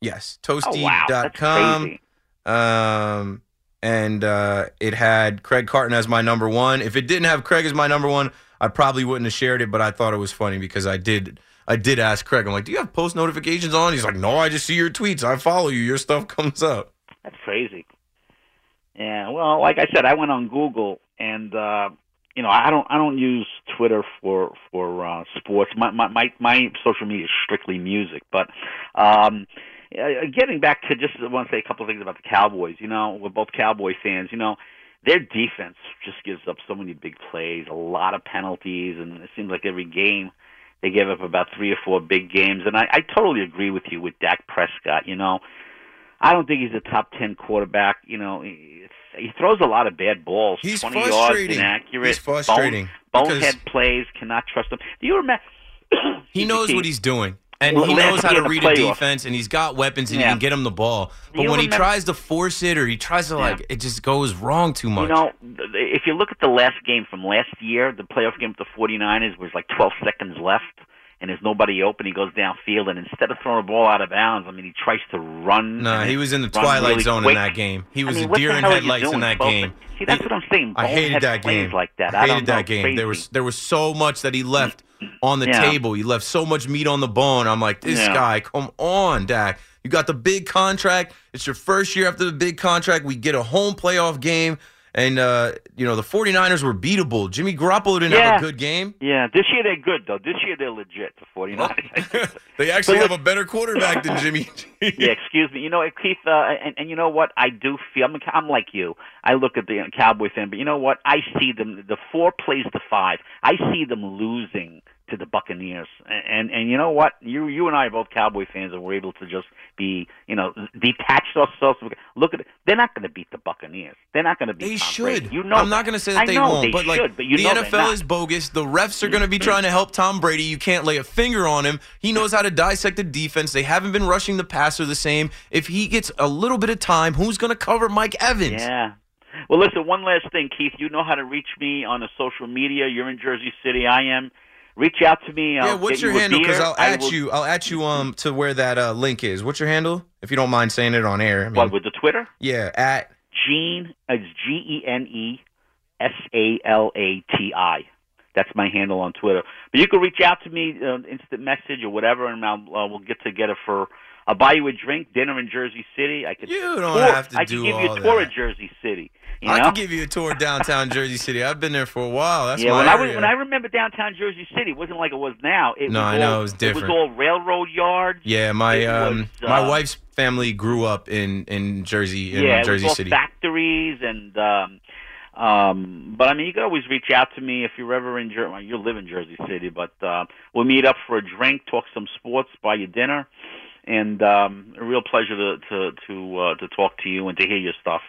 Yes, toasty dot com. Oh, wow. um, and uh, it had Craig Carton as my number one. If it didn't have Craig as my number one, I probably wouldn't have shared it, but I thought it was funny because I did I did ask Craig. I'm like, do you have post notifications on? He's like, no, I just see your tweets. I follow you. Your stuff comes up. That's crazy. Yeah, well, like I said, I went on Google, and uh, you know, I don't, I don't use Twitter for for uh, sports. My, my my my social media is strictly music. But um, getting back to just, I want to say a couple of things about the Cowboys. You know, we're both Cowboy fans. You know, their defense just gives up so many big plays, a lot of penalties, and it seems like every game they give up about three or four big games. And I, I totally agree with you with Dak Prescott. You know, I don't think he's a top ten quarterback. You know, he, he throws a lot of bad balls. He's twenty frustrating. yards inaccurate. He's frustrating. Bone, bonehead plays. Cannot trust him. Do you remember? He knows what he's doing, and well, he knows how to read a defense, and he's got weapons, and yeah. he can get him the ball. But when remember? he tries to force it, or he tries to yeah. like, it just goes wrong too much. You know, if you look at the last game from last year, the playoff game with the 49ers was like twelve seconds left. And there's nobody open. He goes downfield, and instead of throwing a ball out of bounds, I mean, he tries to run. No, nah, he was in the twilight really zone quick. in that game. He was I mean, a deer in headlights in that game. See, that's he, what I'm saying. I hated that game. Like that. I hated I don't that know, game. Crazy. There was there was so much that he left on the yeah. table. He left so much meat on the bone. I'm like, this yeah. guy, come on, Dak. You got the big contract. It's your first year after the big contract. We get a home playoff game. And, uh, you know, the 49ers were beatable. Jimmy Garoppolo didn't yeah. have a good game. Yeah, this year they're good, though. This year they're legit, the 49ers. They actually have a better quarterback than Jimmy. Yeah, excuse me. You know, Keith, uh, and, and you know what? I do feel, I'm, I'm like you. I look at the Cowboy fan, but you know what? I see them, the four plays to five, I see them losing to the Buccaneers. And, and and you know what? You you and I are both Cowboy fans, and we're able to just be, you know, detached ourselves. Look at it. They're not going to beat the Buccaneers. They're not going to beat They Tom should. Brady. You know I'm that. not going to say that I they know won't. They but should, like, but you the know N F L is bogus. The refs are going to be trying to help Tom Brady. You can't lay a finger on him. He knows how to dissect the defense. They haven't been rushing the passer the same. If he gets a little bit of time, who's going to cover Mike Evans? Yeah. Well, listen, one last thing, Keith. You know how to reach me on the social media. You're in Jersey City. I am. Reach out to me. I'll yeah, what's your you handle? Because I'll at will... you. I'll at you um to where that uh, link is. What's your handle? If you don't mind saying it on air. I mean, what with the Twitter? Yeah, at Gene. It's G E N E S A L A T I. That's my handle on Twitter. But you can reach out to me, uh, instant message or whatever, and I'll, uh, we'll get together for. I'll buy you a drink, dinner in Jersey City. I could. You don't tour. have to I do all that. I can give you a tour that. of Jersey City. You know? I can give you a tour of downtown Jersey City. I've been there for a while. That's yeah, my when area. I was, when I remember downtown Jersey City, it wasn't like it was now. It no, was I all, know it was different. It was all railroad yards. Yeah, my um, was, uh, my wife's family grew up in in Jersey in yeah, Jersey it was all City. Factories and. Um, Um, but I mean, you can always reach out to me if you're ever in Jersey. Well, you live in Jersey City, but uh, we'll meet up for a drink, talk some sports, buy you dinner, and um, a real pleasure to to to, uh, to talk to you and to hear your stuff.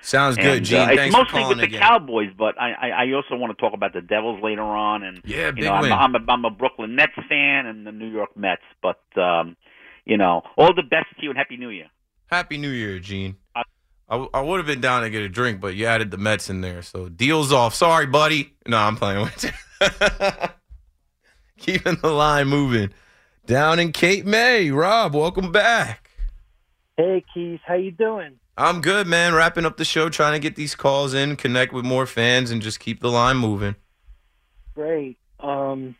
Sounds and, good, Gene. Uh, Thanks it's mostly for calling with again. The Cowboys, but I, I, I also want to talk about the Devils later on. And yeah, big you know, I'm, win. I'm, a, I'm a Brooklyn Nets fan and the New York Mets, but um, you know, all the best to you and Happy New Year. Happy New Year, Gene. Uh, I, I would have been down to get a drink, but you added the Mets in there, so deal's off. Sorry, buddy. No, I'm playing with you. Keeping the line moving. Down in Cape May, Rob, welcome back. Hey, Keith, how you doing? I'm good, man. Wrapping up the show, trying to get these calls in, connect with more fans, and just keep the line moving. Great. Um,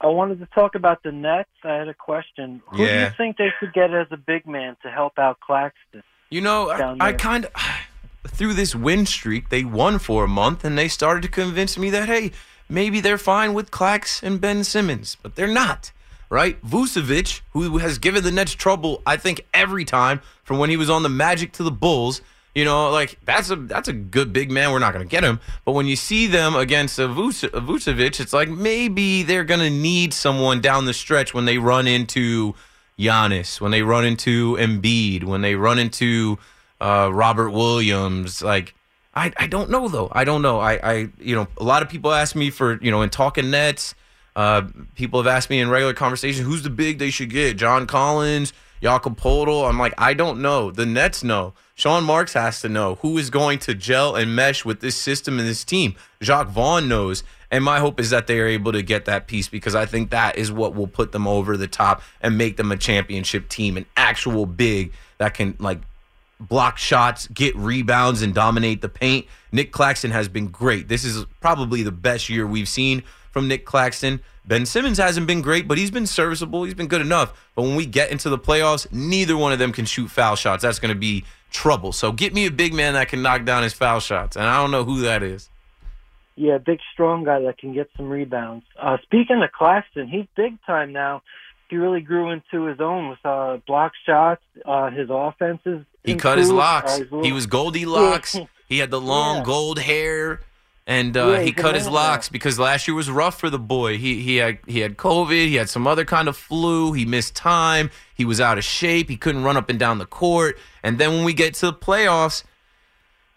I wanted to talk about the Nets. I had a question. Who yeah. do you think they should get as a big man to help out Claxton? You know, I, I kind of, through this win streak, they won for a month, and they started to convince me that, hey, maybe they're fine with Clax and Ben Simmons, but they're not, right? Vucevic, who has given the Nets trouble, I think, every time from when he was on the Magic to the Bulls, you know, like, that's a that's a good big man. We're not going to get him. But when you see them against a Vucevic, it's like maybe they're going to need someone down the stretch when they run into Giannis, when they run into Embiid, when they run into uh, Robert Williams. Like, I, I don't know, though. I don't know. I, I, you know, a lot of people ask me for, you know, in Talking Nets, uh, people have asked me in regular conversation, who's the big they should get? John Collins, Jakob Poeltl. I'm like, I don't know. The Nets know. Sean Marks has to know who is going to gel and mesh with this system and this team. Jacques Vaughn knows. And my hope is that they are able to get that piece because I think that is what will put them over the top and make them a championship team, an actual big that can, like, block shots, get rebounds, and dominate the paint. Nick Claxton has been great. This is probably the best year we've seen from Nick Claxton. Ben Simmons hasn't been great, but he's been serviceable. He's been good enough. But when we get into the playoffs, neither one of them can shoot foul shots. That's going to be trouble. So get me a big man that can knock down his foul shots, and I don't know who that is. Yeah, big, strong guy that can get some rebounds. Uh, speaking of Claxton, he's big time now. He really grew into his own with uh, block shots, uh, his offenses. He improved. Cut his locks. Uh, his little... He was Goldilocks. Yeah. He had the long yeah. gold hair, and uh, yeah, he cut his locks that. Because last year was rough for the boy. He he had he had COVID. He had some other kind of flu. He missed time. He was out of shape. He couldn't run up and down the court. And then when we get to the playoffs,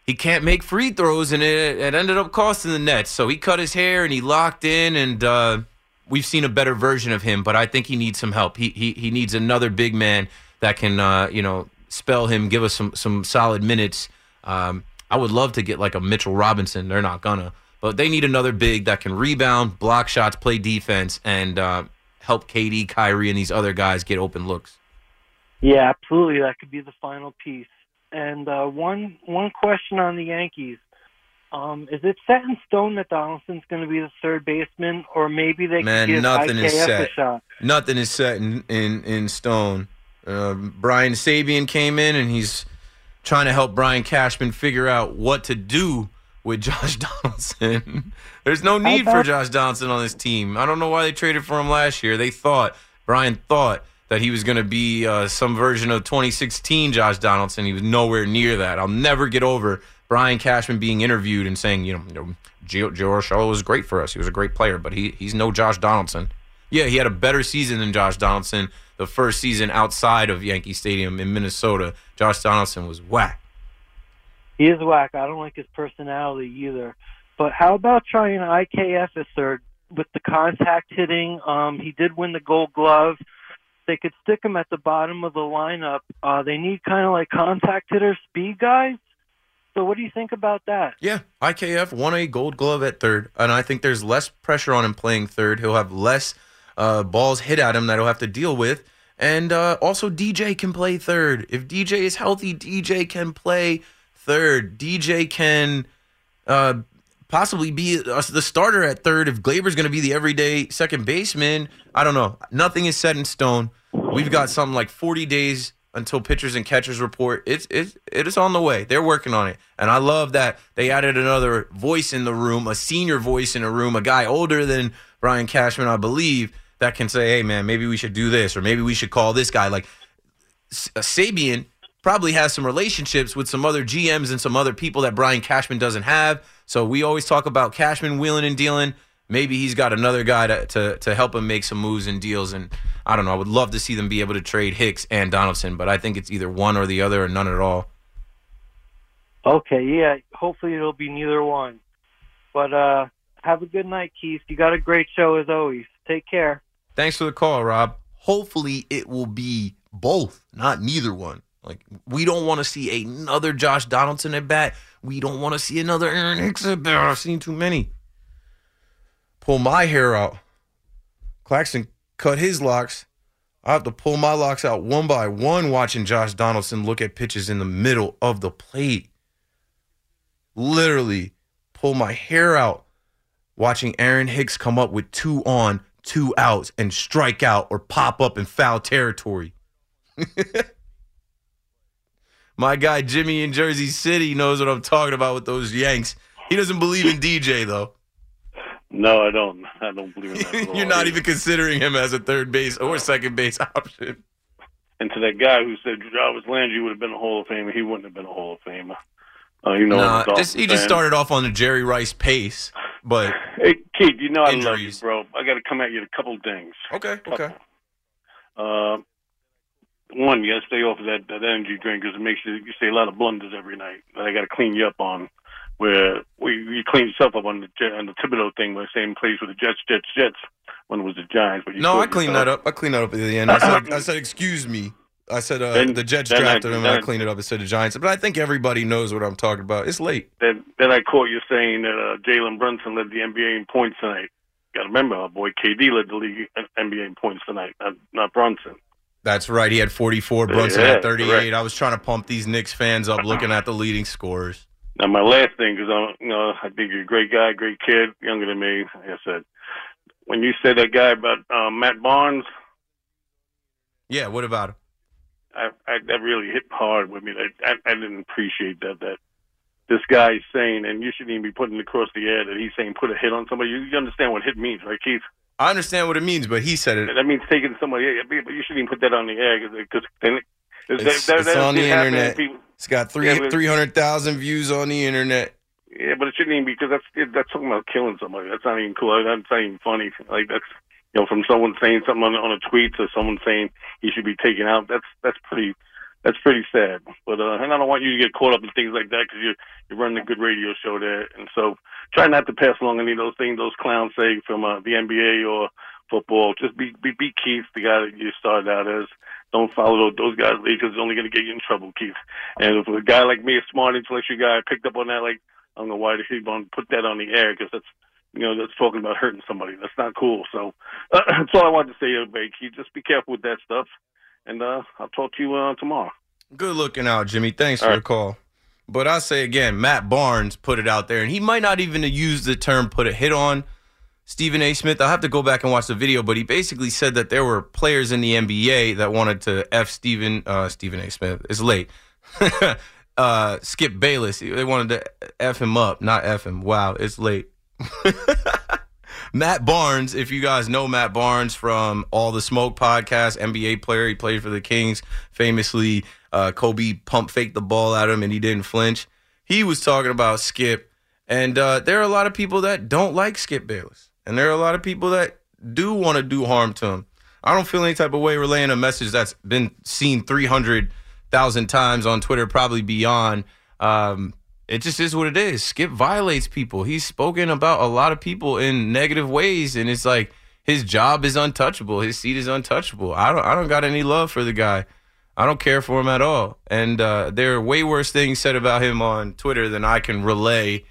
he can't make free throws, and it, it ended up costing the Nets. So he cut his hair, and he locked in, and uh, we've seen a better version of him. But I think he needs some help. He he he needs another big man that can, uh, you know, spell him, give us some some solid minutes. Um, I would love to get like a Mitchell Robinson. They're not gonna, but they need another big that can rebound, block shots, play defense, and uh, help K D, Kyrie, and these other guys get open looks. Yeah, absolutely. That could be the final piece. And uh, one one question on the Yankees. Um, is it set in stone that Donaldson's going to be the third baseman, or maybe they Man, can give I K F a shot? Nothing is set in, in, in stone. Uh, Brian Sabian came in, and he's trying to help Brian Cashman figure out what to do with Josh Donaldson. There's no need thought- for Josh Donaldson on this team. I don't know why they traded for him last year. They thought, Brian thought, that he was going to be uh, some version of twenty sixteen Josh Donaldson. He was nowhere near that. I'll never get over Brian Cashman being interviewed and saying, you know, Gio Urshela was great for us. He was a great player, but he he's no Josh Donaldson. Yeah, he had a better season than Josh Donaldson. The first season outside of Yankee Stadium in Minnesota, Josh Donaldson was whack. He is whack. I don't like his personality either. But how about trying I K F as third with the contact hitting? Um, he did win the Gold Glove. They could stick him at the bottom of the lineup. Uh, they need kind of like contact hitter speed guys. So what do you think about that? Yeah, I K F won a Gold Glove at third, and I think there's less pressure on him playing third. He'll have less uh, balls hit at him that he'll have to deal with. And uh, also D J can play third. If D J is healthy, D J can play third. D J can uh, possibly be the starter at third if Glaber's going to be the everyday second baseman. I don't know. Nothing is set in stone. We've got something like forty days until pitchers and catchers report. It's it's it is on the way. They're working on it, and I love that they added another voice in the room, a senior voice in the room, a guy older than Brian Cashman, I believe, that can say, "Hey, man, maybe we should do this, or maybe we should call this guy." Like Sabian probably has some relationships with some other G Ms and some other people that Brian Cashman doesn't have. So we always talk about Cashman wheeling and dealing. Maybe he's got another guy to, to to help him make some moves and deals. And I don't know. I would love to see them be able to trade Hicks and Donaldson, but I think it's either one or the other or none at all. Okay, yeah. Hopefully it'll be neither one. But uh, have a good night, Keith. You got a great show as always. Take care. Thanks for the call, Rob. Hopefully it will be both, not neither one. Like, we don't want to see another Josh Donaldson at bat. We don't want to see another Aaron Hicks at bat. I've seen too many. Pull my hair out. Claxton cut his locks. I have to pull my locks out one by one watching Josh Donaldson look at pitches in the middle of the plate. Literally pull my hair out watching Aaron Hicks come up with two on, two outs, and strike out or pop up in foul territory. My guy Jimmy in Jersey City knows what I'm talking about with those Yanks. He doesn't believe in D J, though. No, I don't. I don't believe in that at all. You're not even considering him as a third base or second base option. And to that guy who said Jarvis Landry would have been a Hall of Famer, he wouldn't have been a Hall of Famer. Uh, you know, nah, just, he fan. just started off on the Jerry Rice pace. But hey, Keith, you know injuries. I love you, bro. I got to come at you with a couple things. Okay, couple. okay. Uh, one, you got to stay off of that, that energy drink because it makes you, you say a lot of blunders every night that I got to clean you up on. Where we, you cleaned yourself up on the on the Thibodeau thing, where the same place with the Jets, Jets, Jets, when it was the Giants. But you no, I cleaned that up. I cleaned that up at the end. I said, I said excuse me. I said uh, then, the Jets drafted him, and I cleaned it up instead of Giants. But I think everybody knows what I'm talking about. It's late. Then, then I caught you saying that uh, Jalen Brunson led the N B A in points tonight. Got to remember, our boy K D led the league N B A in points tonight, not, not Brunson. That's right. He had forty-four. Brunson yeah, had thirty-eight. Correct. I was trying to pump these Knicks fans up, looking at the leading scorers. Now, my last thing, because I, you know, I think you're a great guy, great kid, younger than me. Like I said, when you said that guy about uh, Matt Barnes. Yeah, what about him? I, I, that really hit hard with me. I, I, I didn't appreciate that. That this guy's saying, and you shouldn't even be putting it across the air, that he's saying put a hit on somebody. You, you understand what hit means, right, Keith? I understand what it means, but he said it. That means taking somebody. Yeah, but you shouldn't even put that on the air because then. It's, that, that, it's that on the internet. People, it's got three yeah, three hundred thousand views on the internet. Yeah, but it shouldn't even be because that's it, that's talking about killing somebody. That's not even cool. That's not even funny. Like that's you know from someone saying something on, on a tweet to someone saying he should be taken out. That's that's pretty that's pretty sad. But uh, and I don't want you to get caught up in things like that because you're you're running a good radio show there. And so try not to pass along any of those things those clowns say from uh, the N B A or football. Just be be be Keith, the guy that you started out as. Don't follow those, those guys because it's only going to get you in trouble, Keith. And if a guy like me, a smart, intellectual guy, picked up on that, like, I don't know why he won't put that on the air because that's, you know, that's talking about hurting somebody. That's not cool. So uh, that's all I wanted to say, everybody, Keith. Just be careful with that stuff. And uh, I'll talk to you uh, tomorrow. Good looking out, Jimmy. Thanks all for right. the call. But I say again, Matt Barnes put it out there, and he might not even use the term put a hit on. Stephen A. Smith, I'll have to go back and watch the video, but he basically said that there were players in the N B A that wanted to F Stephen, uh, Stephen A. Smith. It's late. uh, Skip Bayless. They wanted to F him up, not F him. Wow, it's late. Matt Barnes, if you guys know Matt Barnes from All the Smoke podcast, N B A player. He played for the Kings. Famously, uh, Kobe pump faked the ball at him and he didn't flinch. He was talking about Skip. And uh, there are a lot of people that don't like Skip Bayless. And there are a lot of people that do want to do harm to him. I don't feel any type of way relaying a message that's been seen three hundred thousand times on Twitter, probably beyond. Um, it just is what it is. Skip violates people. He's spoken about a lot of people in negative ways, and it's like his job is untouchable. His seat is untouchable. I don't, I don't got any love for the guy. I don't care for him at all. And uh, there are way worse things said about him on Twitter than I can relay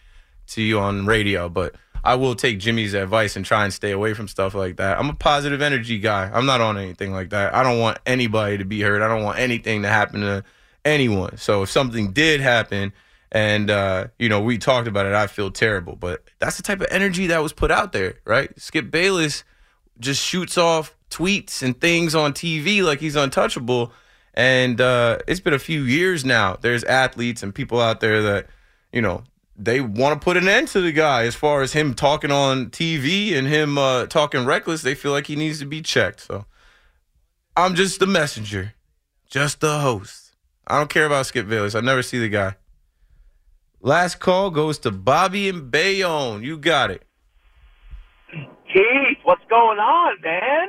to you on radio, but I will take Jimmy's advice and try and stay away from stuff like that. I'm a positive energy guy. I'm not on anything like that. I don't want anybody to be hurt. I don't want anything to happen to anyone. So if something did happen and, uh, you know, we talked about it, I feel terrible. But that's the type of energy that was put out there, right? Skip Bayless just shoots off tweets and things on T V like he's untouchable. And uh, it's been a few years now. There's athletes and people out there that, you know, they want to put an end to the guy as far as him talking on T V and him uh, talking reckless. They feel like he needs to be checked. So I'm just the messenger, just the host. I don't care about Skip Bayless. I never see the guy. Last call goes to Bobby and Bayonne. You got it. Keith, what's going on, man?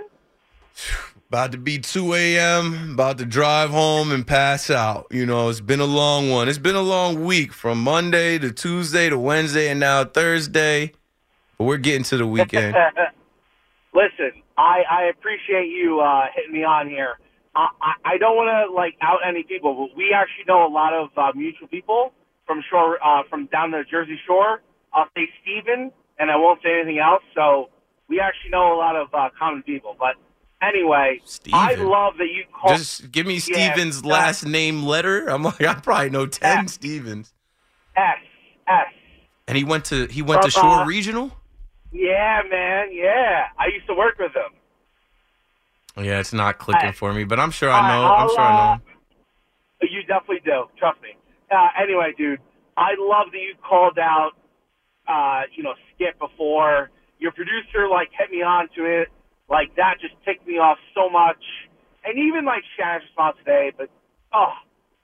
About to be two a.m., about to drive home and pass out. You know, it's been a long one. It's been a long week from Monday to Tuesday to Wednesday and now Thursday. But we're getting to the weekend. Listen, I, I appreciate you uh, hitting me on here. I, I, I don't want to, like, out any people, but we actually know a lot of uh, mutual people from shore, uh, from down the Jersey Shore. I'll say Steven, and I won't say anything else. So we actually know a lot of uh, common people, but... Anyway, Steven. I love that you called. Just give me Steven's yeah, last name letter. I'm like, I probably know ten S. Stevens. S. S. And he went to he went uh, to Shore uh, Regional? Yeah, man. Yeah. I used to work with him. Yeah, it's not clicking S. for me, but I'm sure I know. I'll, I'm sure I know. Uh, you definitely do. Trust me. Uh, anyway, dude, I love that you called out, uh, you know, Skip before. Your producer, like, hit me on to it. Like, that just ticked me off so much. And even, like, Shannon's response today, but, oh,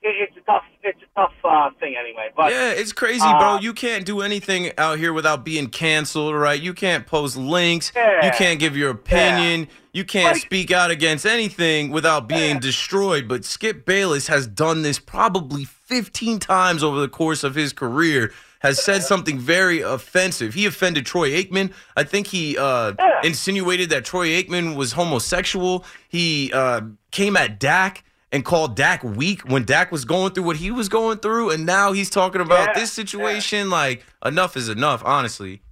it, it's a tough it's a tough uh, thing anyway. But yeah, it's crazy, uh, bro. You can't do anything out here without being canceled, right? You can't post links. Yeah, you can't give your opinion. Yeah. You can't like, speak out against anything without being yeah. destroyed. But Skip Bayless has done this probably fifteen times over the course of his career. Has said something very offensive. He offended Troy Aikman. I think he uh, yeah. insinuated that Troy Aikman was homosexual. He uh, came at Dak and called Dak weak when Dak was going through what he was going through, and now he's talking about yeah. this situation. Yeah. Like, enough is enough, honestly.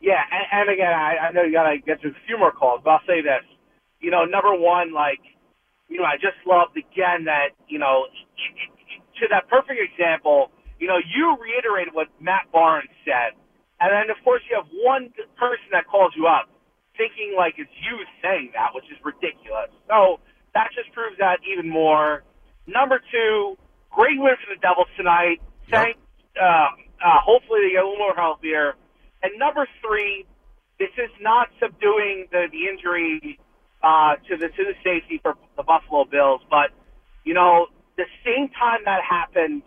Yeah, and, and again, I, I know you got to get through a few more calls, but I'll say this. You know, number one, like, you know, I just loved, again, that, you know, to that perfect example – you know, you reiterated what Matt Barnes said. And then, of course, you have one person that calls you up thinking like it's you saying that, which is ridiculous. So that just proves that even more. Number two, great win for the Devils tonight. Yep. Thank, uh, uh, hopefully they get a little more healthier. And number three, this is not subduing the, the injury uh, to the to the safety for the Buffalo Bills. But, you know, the same time that happened,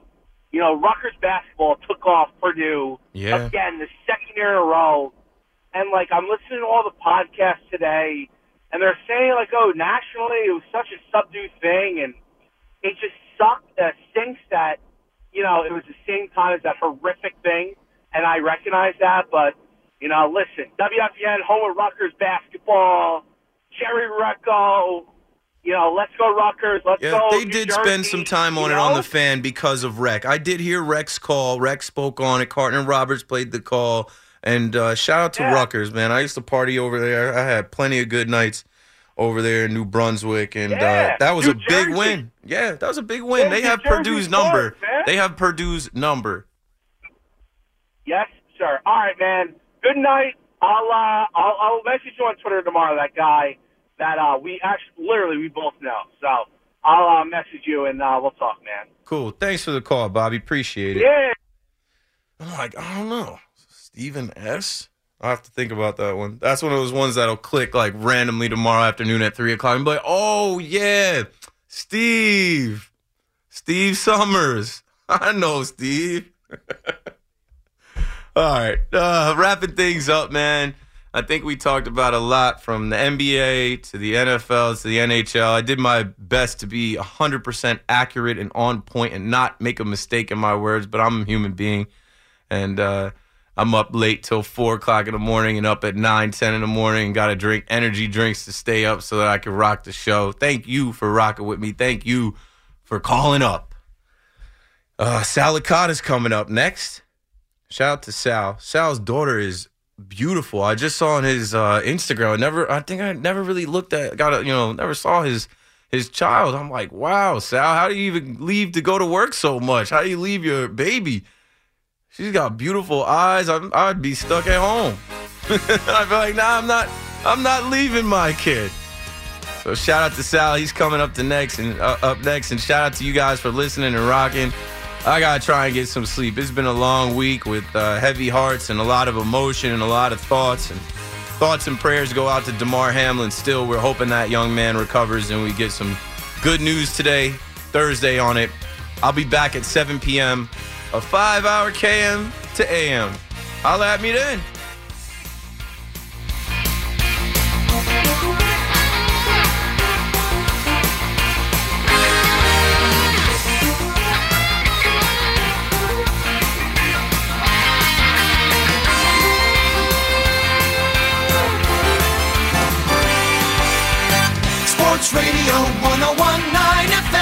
you know, Rutgers basketball took off Purdue yeah. again the second year in a row. And, like, I'm listening to all the podcasts today, and they're saying, like, oh, nationally it was such a subdued thing. And it just sucked, uh, stinks that, you know, it was the same time as that horrific thing. And I recognize that. But, you know, listen, W F N, home of Rutgers basketball, Jerry Rice. You know, let's go Rutgers, let's yeah, go They New did Jersey, spend some time on it know? on the fan because of Rec. I did hear Rec's call. Rec spoke on it. Carton and Roberts played the call. And uh, shout out to yeah. Rutgers, man. I used to party over there. I had plenty of good nights over there in New Brunswick. And yeah. uh, that was New a Jersey. big win. Yeah, that was a big win. Yeah, they New have Jersey Purdue's sports, number. Man. They have Purdue's number. Yes, sir. All right, man. Good night. I'll, uh, I'll, I'll message you on Twitter tomorrow, that guy. That uh, we actually, literally, we both know. So I'll uh, message you and uh, we'll talk, man. Cool. Thanks for the call, Bobby. Appreciate it. Yeah. I'm like, I don't know. Stephen S? I'll have to think about that one. That's one of those ones that'll click like randomly tomorrow afternoon at three o'clock and be like, oh, yeah, Steve. Steve Summers. I know, Steve. All right. Uh, wrapping things up, man. I think we talked about a lot from the N B A to the N F L to the N H L. I did my best to be one hundred percent accurate and on point and not make a mistake in my words, but I'm a human being. And uh, I'm up late till four o'clock in the morning and up at nine, ten in the morning and got to drink energy drinks to stay up so that I can rock the show. Thank you for rocking with me. Thank you for calling up. Uh, Sal Licata's coming up next. Shout out to Sal. Sal's daughter is beautiful. I just saw on his uh, Instagram. I never, I think I never really looked at, got a, you know, never saw his his child. I'm like, wow, Sal, how do you even leave to go to work so much? How do you leave your baby? She's got beautiful eyes. I'm, I'd be stuck at home. I'd be like, nah, I'm not, I'm not leaving my kid. So shout out to Sal. He's coming up to next and uh, up next. And shout out to you guys for listening and rocking. I gotta try and get some sleep. It's been a long week with uh, heavy hearts and a lot of emotion and a lot of thoughts. And thoughts and prayers go out to DeMar Hamlin. Still, we're hoping that young man recovers and we get some good news today, Thursday on it. I'll be back at seven p.m. a five-hour K M to A M. Holla at me then. Sports Radio one oh one point nine F M.